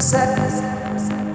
Set.